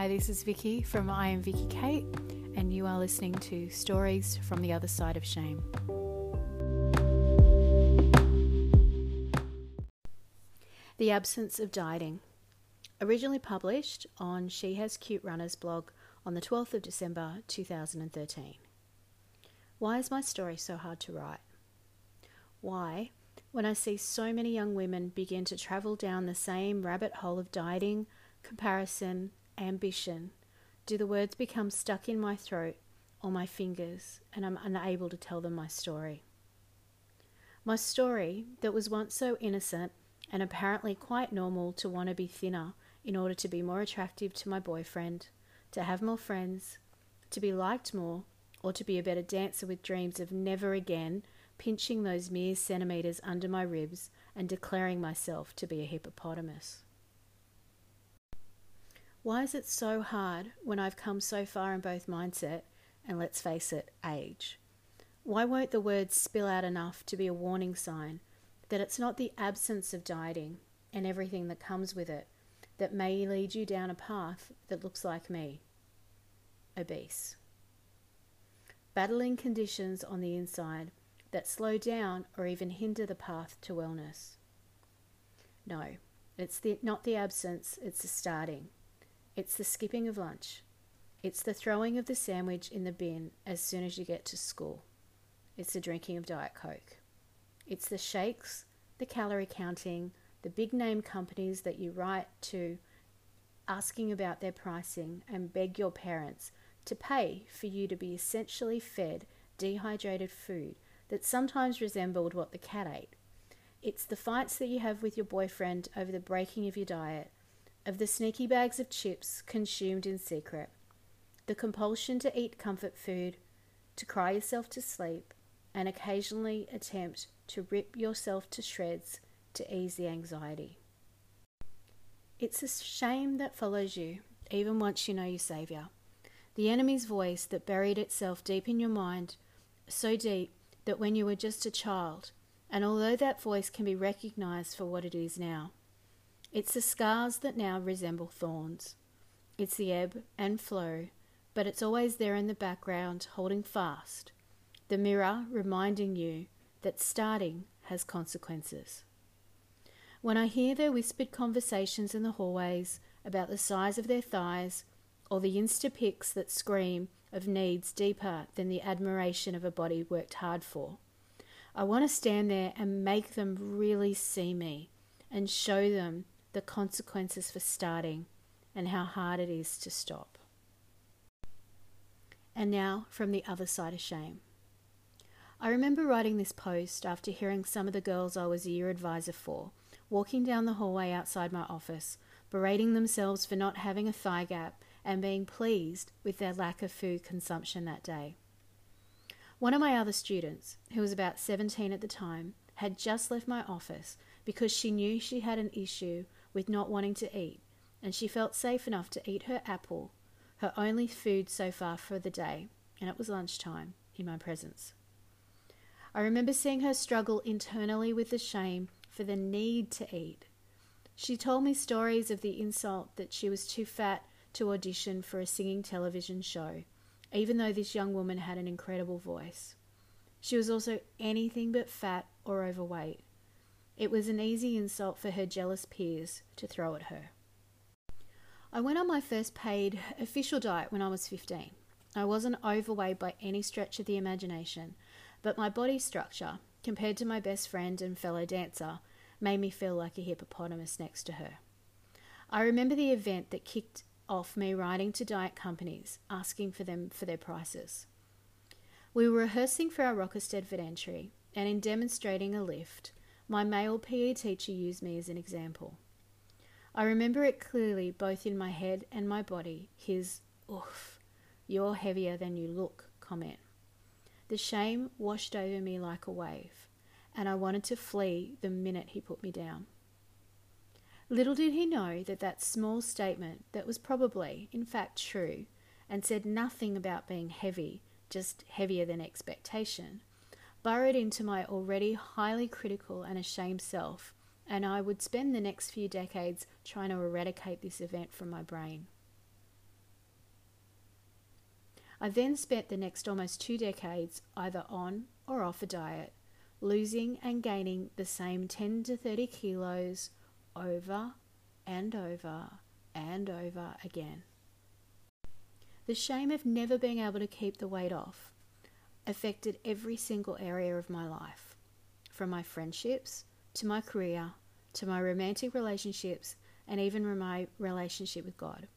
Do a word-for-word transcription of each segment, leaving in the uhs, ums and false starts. Hi, this is Vicky from I Am Vicky Kate, and you are listening to Stories from the Other Side of Shame. The Absence of Dieting. Originally published on She Has Cute Runners blog on the twelfth of December two thousand thirteen. Why is my story so hard to write? Why, when I see so many young women begin to travel down the same rabbit hole of dieting, comparison, ambition, do the words become stuck in my throat or my fingers, and I'm unable to tell them my story? My story that was once so innocent and apparently quite normal, to want to be thinner in order to be more attractive to my boyfriend, to have more friends, to be liked more, or to be a better dancer, with dreams of never again pinching those mere centimetres under my ribs and declaring myself to be a hippopotamus. Why is it so hard when I've come so far in both mindset and, let's face it, age? Why won't the words spill out enough to be a warning sign that it's not the absence of dieting and everything that comes with it that may lead you down a path that looks like me? Obese. Battling conditions on the inside that slow down or even hinder the path to wellness. No, it's the, not the absence, it's the starting. It's the skipping of lunch. It's the throwing of the sandwich in the bin as soon as you get to school. It's the drinking of Diet Coke. It's the shakes, the calorie counting, the big name companies that you write to asking about their pricing and beg your parents to pay for you to be essentially fed dehydrated food that sometimes resembled what the cat ate. It's the fights that you have with your boyfriend over the breaking of your diet, of the sneaky bags of chips consumed in secret, the compulsion to eat comfort food, to cry yourself to sleep, and occasionally attempt to rip yourself to shreds to ease the anxiety. It's a shame that follows you, even once you know your saviour. The enemy's voice that buried itself deep in your mind, so deep that when you were just a child, and although that voice can be recognised for what it is now, it's the scars that now resemble thorns. It's the ebb and flow, but it's always there in the background, holding fast, the mirror reminding you that starting has consequences. When I hear their whispered conversations in the hallways about the size of their thighs, or the Insta pics that scream of needs deeper than the admiration of a body worked hard for, I want to stand there and make them really see me and show them the consequences for starting and how hard it is to stop. And now, from the other side of shame. I remember writing this post after hearing some of the girls I was a year advisor for walking down the hallway outside my office, berating themselves for not having a thigh gap and being pleased with their lack of food consumption that day. One of my other students, who was about seventeen at the time, had just left my office because she knew she had an issue with not wanting to eat, and she felt safe enough to eat her apple, her only food so far for the day, and it was lunchtime, in my presence. I remember seeing her struggle internally with the shame for the need to eat. She told me stories of the insult that she was too fat to audition for a singing television show, even though this young woman had an incredible voice. She was also anything but fat or overweight. It was an easy insult for her jealous peers to throw at her. I went on my first paid official diet when I was fifteen. I wasn't overweight by any stretch of the imagination, but my body structure, compared to my best friend and fellow dancer, made me feel like a hippopotamus next to her. I remember the event that kicked off me writing to diet companies, asking for them for their prices. We were rehearsing for our Rockersted entry, and in demonstrating a lift, my male P E teacher used me as an example. I remember it clearly, both in my head and my body, his, oof, you're heavier than you look comment. The shame washed over me like a wave, and I wanted to flee the minute he put me down. Little did he know that that small statement that was probably, in fact, true, and said nothing about being heavy, just heavier than expectation, burrowed into my already highly critical and ashamed self, and I would spend the next few decades trying to eradicate this event from my brain. I then spent the next almost two decades either on or off a diet, losing and gaining the same ten to thirty kilos over and over and over again. The shame of never being able to keep the weight off affected every single area of my life, from my friendships to my career to my romantic relationships and even my relationship with God.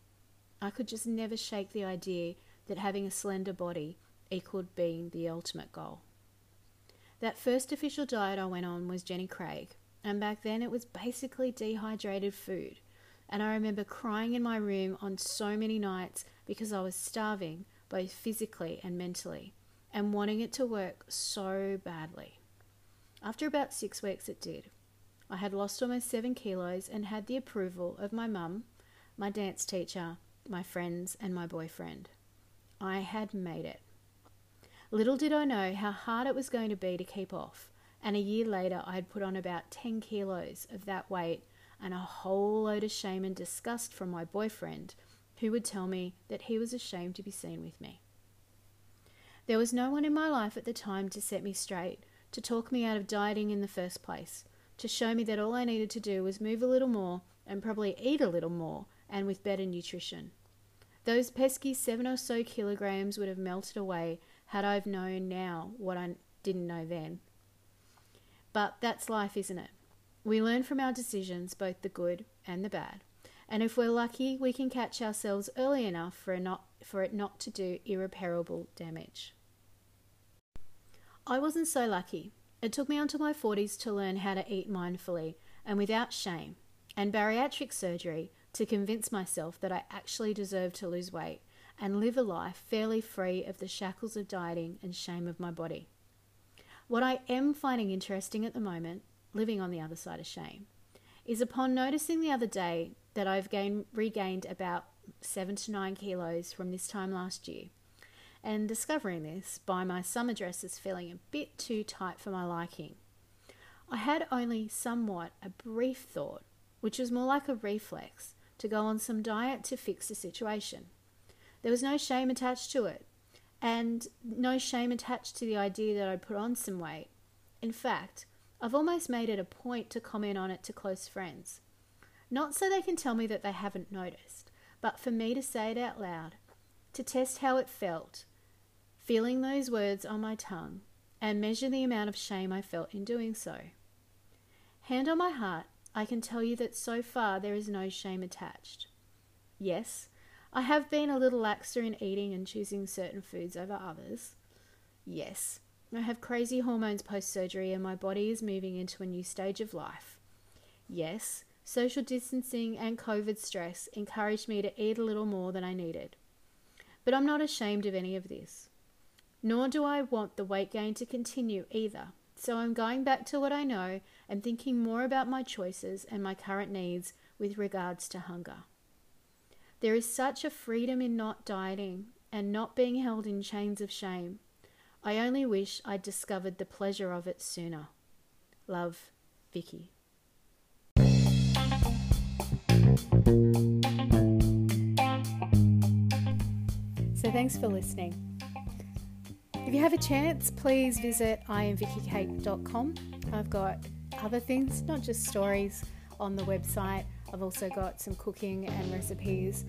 I could just never shake the idea that having a slender body equaled being the ultimate goal. That first official diet I went on was Jenny Craig, and back then it was basically dehydrated food, and I remember crying in my room on so many nights because I was starving both physically and mentally, and wanting it to work so badly. After about six weeks it did. I had lost almost seven kilos and had the approval of my mum, my dance teacher, my friends and my boyfriend. I had made it. Little did I know how hard it was going to be to keep off, and a year later I had put on about ten kilos of that weight and a whole load of shame and disgust from my boyfriend, who would tell me that he was ashamed to be seen with me. There was no one in my life at the time to set me straight, to talk me out of dieting in the first place, to show me that all I needed to do was move a little more and probably eat a little more and with better nutrition. Those pesky seven or so kilograms would have melted away had I known now what I didn't know then. But that's life, isn't it? We learn from our decisions, both the good and the bad. And if we're lucky, we can catch ourselves early enough for it not, for it not to do irreparable damage. I wasn't so lucky. It took me until my forties to learn how to eat mindfully and without shame, and bariatric surgery to convince myself that I actually deserved to lose weight and live a life fairly free of the shackles of dieting and shame of my body. What I am finding interesting at the moment, living on the other side of shame, is upon noticing the other day that I've gained, regained about seven to nine kilos from this time last year, and discovering this by my summer dresses feeling a bit too tight for my liking. I had only somewhat a brief thought, which was more like a reflex, to go on some diet to fix the situation. There was no shame attached to it, and no shame attached to the idea that I'd put on some weight. In fact, I've almost made it a point to comment on it to close friends. Not so they can tell me that they haven't noticed, but for me to say it out loud, to test how it felt, feeling those words on my tongue, and measure the amount of shame I felt in doing so. Hand on my heart, I can tell you that so far there is no shame attached. Yes, I have been a little laxer in eating and choosing certain foods over others. Yes, I have crazy hormones post-surgery and my body is moving into a new stage of life. Yes, social distancing and COVID stress encouraged me to eat a little more than I needed. But I'm not ashamed of any of this. Nor do I want the weight gain to continue either. So I'm going back to what I know and thinking more about my choices and my current needs with regards to hunger. There is such a freedom in not dieting and not being held in chains of shame. I only wish I'd discovered the pleasure of it sooner. Love, Vicky. So thanks for listening. If you have a chance, please visit I am Vicky Kate dot com. I've got other things, not just stories, on the website. I've also got some cooking and recipes.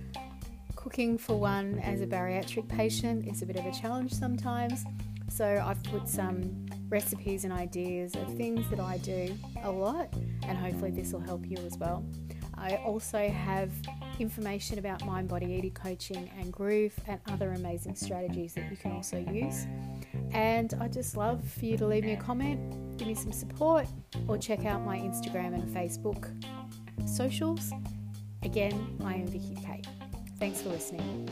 Cooking, for one, as a bariatric patient, is a bit of a challenge sometimes. So I've put some recipes and ideas of things that I do a lot, and hopefully this will help you as well. I also have information about Mind Body Eating coaching and Groove and other amazing strategies that you can also use. And I'd just love for you to leave me a comment, give me some support, or check out my Instagram and Facebook socials. Again, I am Vicky Kate. Thanks for listening.